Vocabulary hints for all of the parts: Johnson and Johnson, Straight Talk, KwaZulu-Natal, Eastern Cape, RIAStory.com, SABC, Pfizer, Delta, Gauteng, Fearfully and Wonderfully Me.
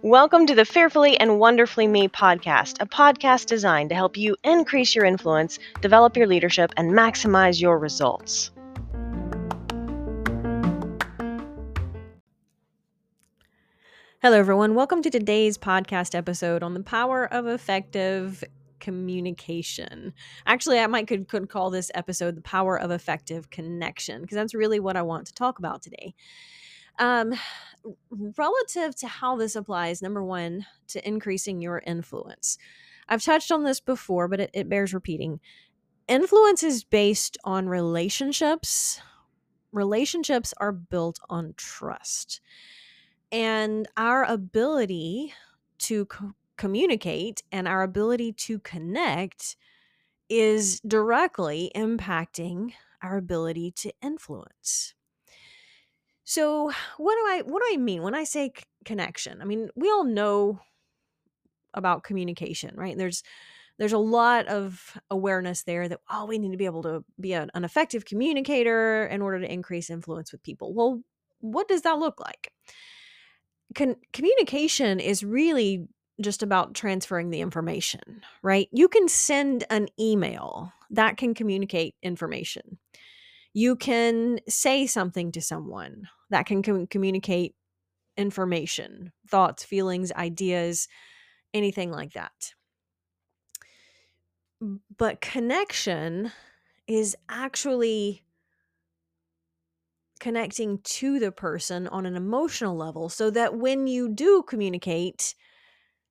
Welcome to the Fearfully and Wonderfully Me podcast, a podcast designed to help you increase your influence, develop your leadership, and maximize your results. Hello, everyone. Welcome to today's podcast episode on the power of effective communication. Actually, I could call this episode the power of effective connection, because that's really what I want to talk about today. Relative to how this applies, number one, to increasing your influence. I've touched on this before, but it bears repeating. Influence is based on relationships. Relationships are built on trust. And our ability to communicate and our ability to connect is directly impacting our ability to influence. So what do I mean when I say connection? I mean, we all know about communication, right? There's a lot of awareness there that, oh, we need to be able to be an effective communicator in order to increase influence with people. Well, what does that look like? Communication is really just about transferring the information, right? You can send an email that can communicate information. You can say something to someone that can communicate information, thoughts, feelings, ideas, anything like that. But connection is actually connecting to the person on an emotional level so that when you do communicate,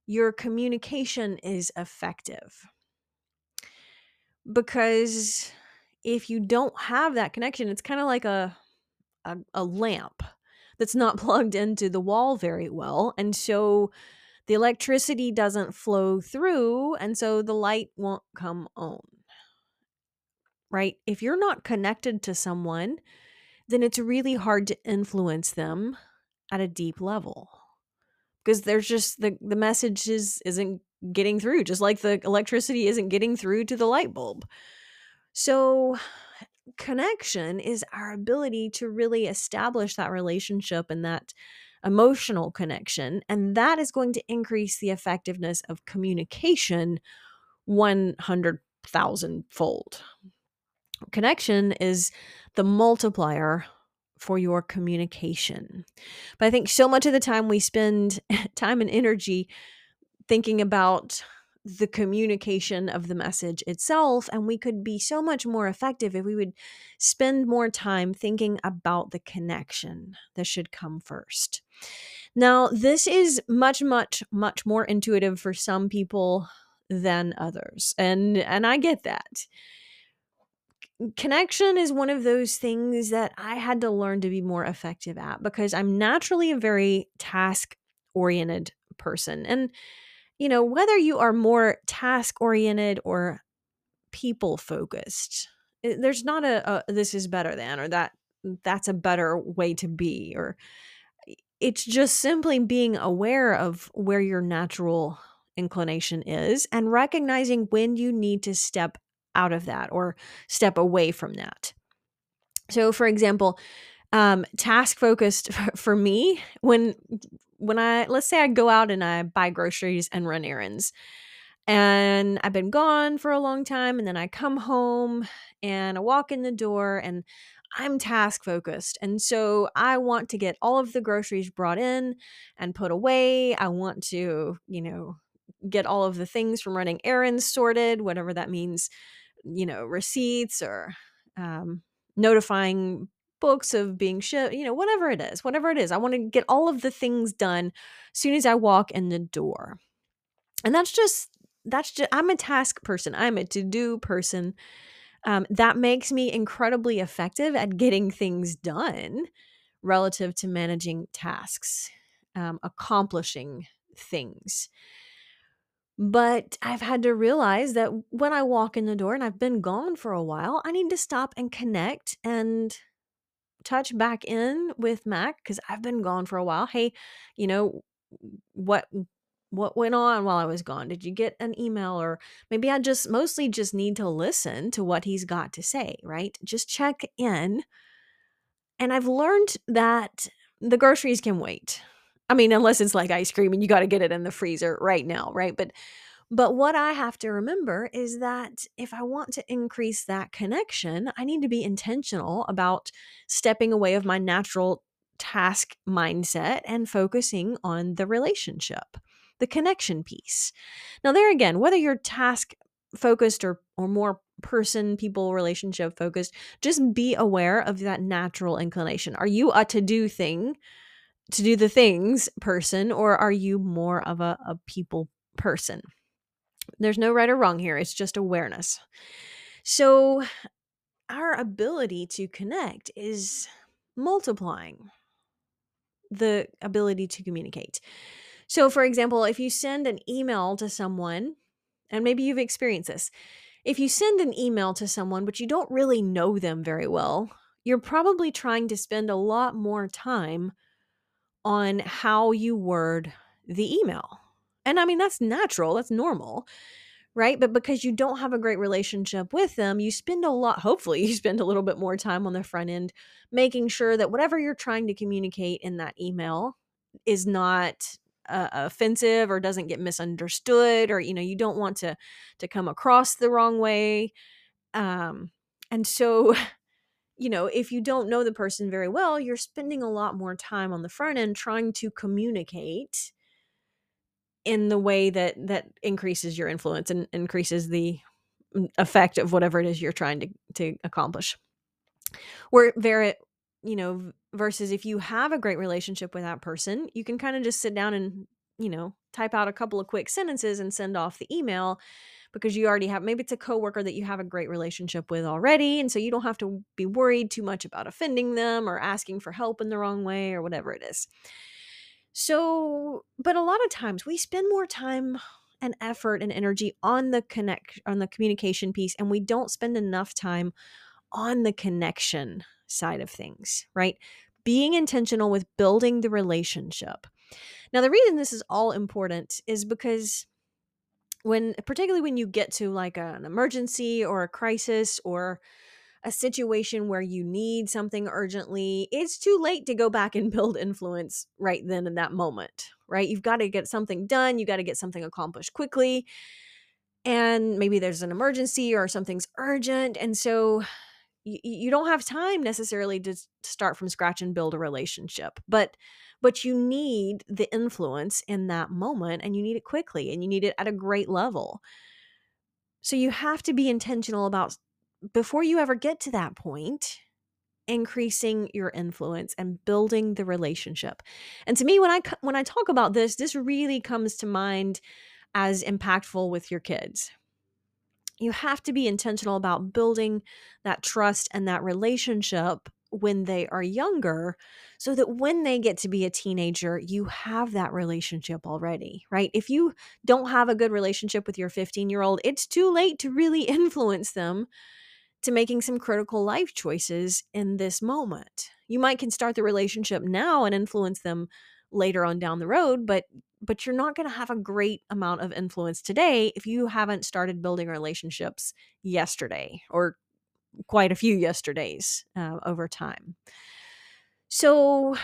your communication is effective. Because if you don't have that connection, it's kind of like a lamp that's not plugged into the wall very well. And so the electricity doesn't flow through, and so the light won't come on, right? If you're not connected to someone, then it's really hard to influence them at a deep level, because there's just the message isn't getting through, just like the electricity isn't getting through to the light bulb. So connection is our ability to really establish that relationship and that emotional connection. And that is going to increase the effectiveness of communication 100,000-fold. Connection is the multiplier for your communication. But I think so much of the time we spend time and energy thinking about the communication of the message itself, and we could be so much more effective if we would spend more time thinking about the connection that should come first. Now, this is much, much, much more intuitive for some people than others, and I get that. Connection is one of those things that I had to learn to be more effective at, because I'm naturally a very task-oriented person. And you know, whether you are more task-oriented or people-focused, there's not a this is better than, or that's a better way to be, or it's just simply being aware of where your natural inclination is and recognizing when you need to step out of that or step away from that. So, for example, task-focused for me, when I, let's say I go out and I buy groceries and run errands, and I've been gone for a long time, and then I come home and I walk in the door and I'm task focused. And so I want to get all of the groceries brought in and put away. I want to, you know, get all of the things from running errands sorted, whatever that means, you know, receipts or notifying books of being shipped, you know, whatever it is. I want to get all of the things done as soon as I walk in the door. And that's just, I'm a task person. I'm a to-do person. That makes me incredibly effective at getting things done relative to managing tasks, accomplishing things. But I've had to realize that when I walk in the door and I've been gone for a while, I need to stop and connect and touch back in with Mac, because I've been gone for a while. Hey, you know, what what went on while I was gone? Did you get an email? Or maybe I just mostly just need to listen to what he's got to say, right? Just check in. And I've learned that the groceries can wait. I mean, unless it's like ice cream and you got to get it in the freezer right now, right? But what I have to remember is that if I want to increase that connection, I need to be intentional about stepping away of my natural task mindset and focusing on the relationship, the connection piece. Now there again, whether you're task focused or more person, people, relationship focused, just be aware of that natural inclination. Are you a to do the things person, or are you more of a people person? There's no right or wrong here. It's just awareness. So our ability to connect is multiplying the ability to communicate. So for example, if you send an email to someone, and maybe you've experienced this, if you send an email to someone, but you don't really know them very well, you're probably trying to spend a lot more time on how you word the email. And I mean, that's natural, that's normal, right? But because you don't have a great relationship with them, hopefully you spend a little bit more time on the front end, making sure that whatever you're trying to communicate in that email is not offensive or doesn't get misunderstood, or, you know, you don't want to come across the wrong way. And so, you know, if you don't know the person very well, you're spending a lot more time on the front end trying to communicate in the way that increases your influence and increases the effect of whatever it is you're trying to accomplish. Versus if you have a great relationship with that person, you can kind of just sit down and, you know, type out a couple of quick sentences and send off the email, because you already have, maybe it's a coworker that you have a great relationship with already. And so you don't have to be worried too much about offending them or asking for help in the wrong way or whatever it is. So, but a lot of times we spend more time and effort and energy on the communication piece, and we don't spend enough time on the connection side of things, right? Being intentional with building the relationship. Now, the reason this is all important is because particularly when you get to like an emergency or a crisis or a situation where you need something urgently, it's too late to go back and build influence right then in that moment, right? You've got to get something done. You got to get something accomplished quickly. And maybe there's an emergency or something's urgent. And so you don't have time necessarily to start from scratch and build a relationship, but you need the influence in that moment, and you need it quickly, and you need it at a great level. So you have to be intentional about, before you ever get to that point, increasing your influence and building the relationship. And to me, when I talk about this, this really comes to mind as impactful with your kids. You have to be intentional about building that trust and that relationship when they are younger, so that when they get to be a teenager, you have that relationship already, right? If you don't have a good relationship with your 15-year-old, it's too late to really influence them to making some critical life choices in this moment. You can start the relationship now and influence them later on down the road, but you're not going to have a great amount of influence today if you haven't started building relationships yesterday, or quite a few yesterdays over time. So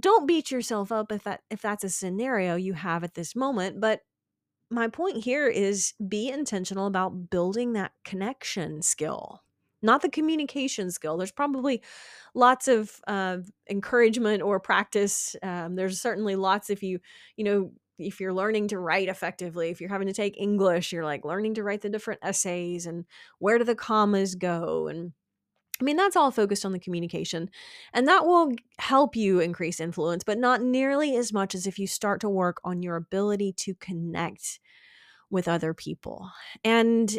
don't beat yourself up if that's a scenario you have at this moment. But my point here is, be intentional about building that connection skill, not the communication skill. There's probably lots of encouragement or practice. There's certainly lots, if you're learning to write effectively, if you're having to take English, you're like learning to write the different essays and where do the commas go. And I mean, that's all focused on the communication, and that will help you increase influence, but not nearly as much as if you start to work on your ability to connect with other people. And,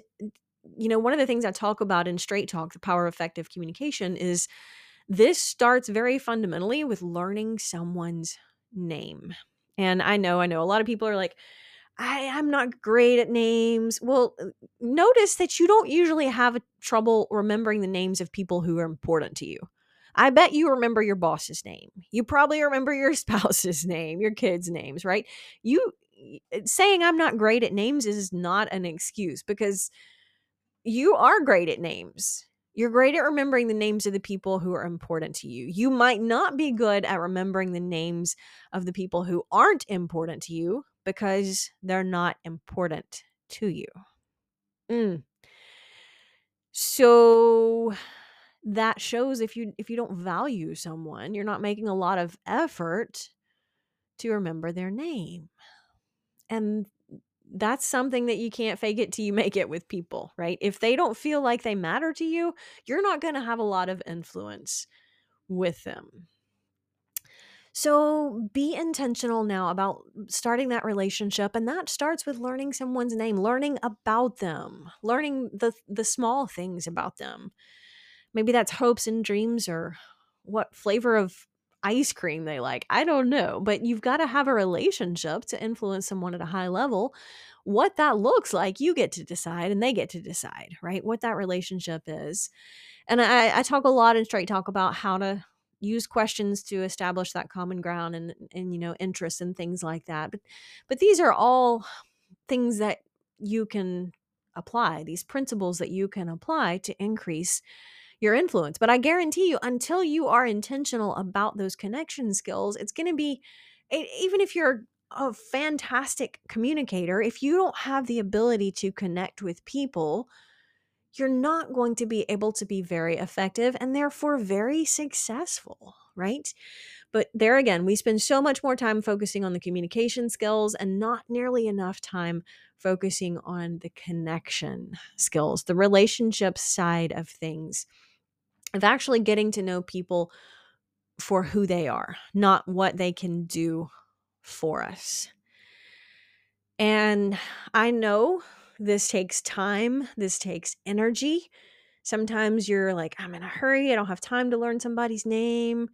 you know, one of the things I talk about in Straight Talk, the power of effective communication, is this starts very fundamentally with learning someone's name. And I know a lot of people are like, I'm not great at names. Well, notice that you don't usually have trouble remembering the names of people who are important to you. I bet you remember your boss's name. You probably remember your spouse's name, your kids' names, right? You saying I'm not great at names is not an excuse, because you are great at names. You're great at remembering the names of the people who are important to you. You might not be good at remembering the names of the people who aren't important to you because they're not important to you. So that shows if you don't value someone, you're not making a lot of effort to remember their name. And that's something that you can't fake it till you make it with people, right? If they don't feel like they matter to you, you're not going to have a lot of influence with them. So be intentional now about starting that relationship. And that starts with learning someone's name, learning about them, learning the small things about them. Maybe that's hopes and dreams or what flavor of ice cream they like. I don't know, but you've got to have a relationship to influence someone at a high level. What that looks like, you get to decide and they get to decide, right? What that relationship is. And I talk a lot in Straight Talk about how to use questions to establish that common ground and you know, interests and things like that. But these are all things that you can apply, these principles that you can apply to increase your influence. But I guarantee you, until you are intentional about those connection skills, it's going to be, even if you're a fantastic communicator, if you don't have the ability to connect with people, you're not going to be able to be very effective and therefore very successful, right? But there again, we spend so much more time focusing on the communication skills and not nearly enough time focusing on the connection skills, the relationship side of things, of actually getting to know people for who they are, not what they can do for us. And I know this takes time. This takes energy. Sometimes you're like, I'm in a hurry. I don't have time to learn somebody's name.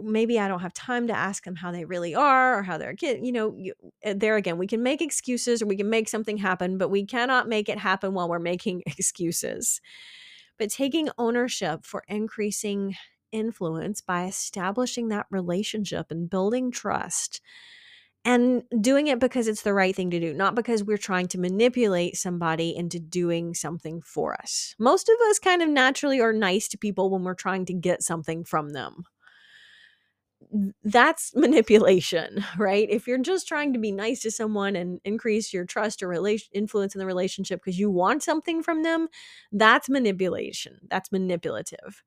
Maybe I don't have time to ask them how they really are or how they're, you know, there again, we can make excuses or we can make something happen, but we cannot make it happen while we're making excuses. But taking ownership for increasing influence by establishing that relationship and building trust, and doing it because it's the right thing to do, not because we're trying to manipulate somebody into doing something for us. Most of us kind of naturally are nice to people when we're trying to get something from them. That's manipulation, right? If you're just trying to be nice to someone and increase your trust or influence in the relationship because you want something from them, that's manipulation. That's manipulative.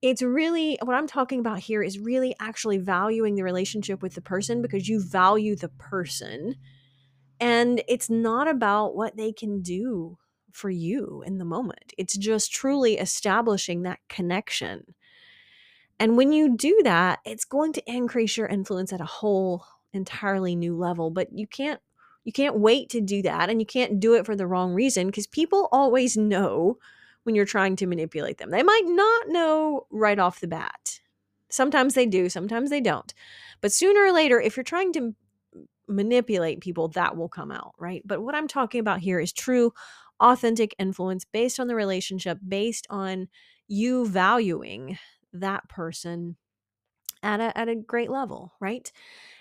It's really, what I'm talking about here is really actually valuing the relationship with the person because you value the person. And it's not about what they can do for you in the moment. It's just truly establishing that connection. And when you do that, it's going to increase your influence at a whole entirely new level. But you can't wait to do that, and you can't do it for the wrong reason, because people always know when you're trying to manipulate them. They might not know right off the bat. Sometimes they do, sometimes they don't. But sooner or later, if you're trying to manipulate people, that will come out, right? But what I'm talking about here is true, authentic influence based on the relationship, based on you valuing that person at a great level, right?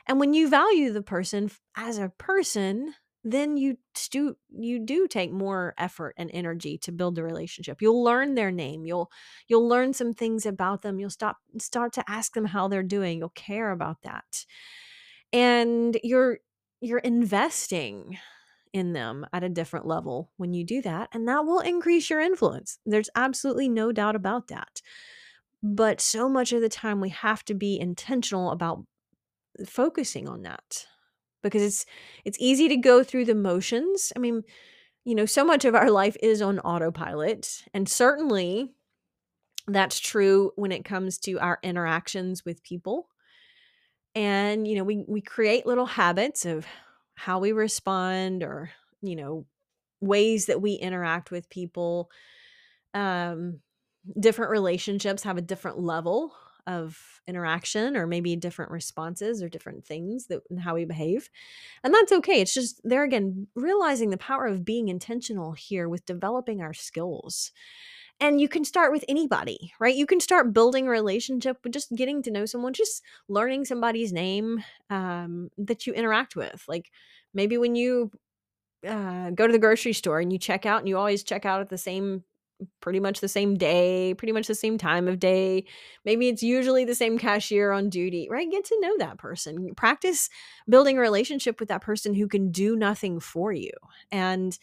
And when you value the person as a person, then you do take more effort and energy to build the relationship. You'll learn their name. You'll learn some things about them. You'll start to ask them how they're doing. You'll care about that. And you're investing in them at a different level when you do that, and that will increase your influence. There's absolutely no doubt about that. But so much of the time we have to be intentional about focusing on that, because it's easy to go through the motions. I mean, you know, so much of our life is on autopilot, and certainly that's true when it comes to our interactions with people. And, you know, we create little habits of how we respond or, you know, ways that we interact with people. Different relationships have a different level of interaction, or maybe different responses or different things that and how we behave. And that's okay. It's just, there again, realizing the power of being intentional here with developing our skills And you can start with anybody, right? You can start building a relationship with just getting to know someone, just learning somebody's name that you interact with. Like maybe when you go to the grocery store and you check out, and you always check out at the same, pretty much the same day, pretty much the same time of day. Maybe it's usually the same cashier on duty, right? Get to know that person. Practice building a relationship with that person who can do nothing for you. And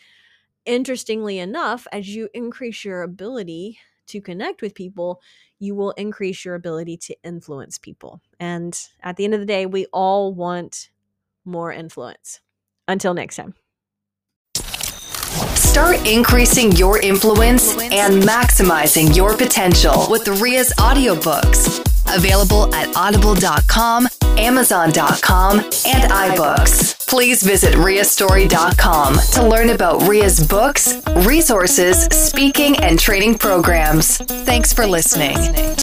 interestingly enough, as you increase your ability to connect with people, you will increase your ability to influence people. And at the end of the day, we all want more influence. Until next time. Start increasing your influence and maximizing your potential with the RIAS audiobooks. Available at audible.com, amazon.com, and iBooks. Please visit RIAStory.com to learn about RIAS books, resources, speaking, and training programs. Thanks for listening.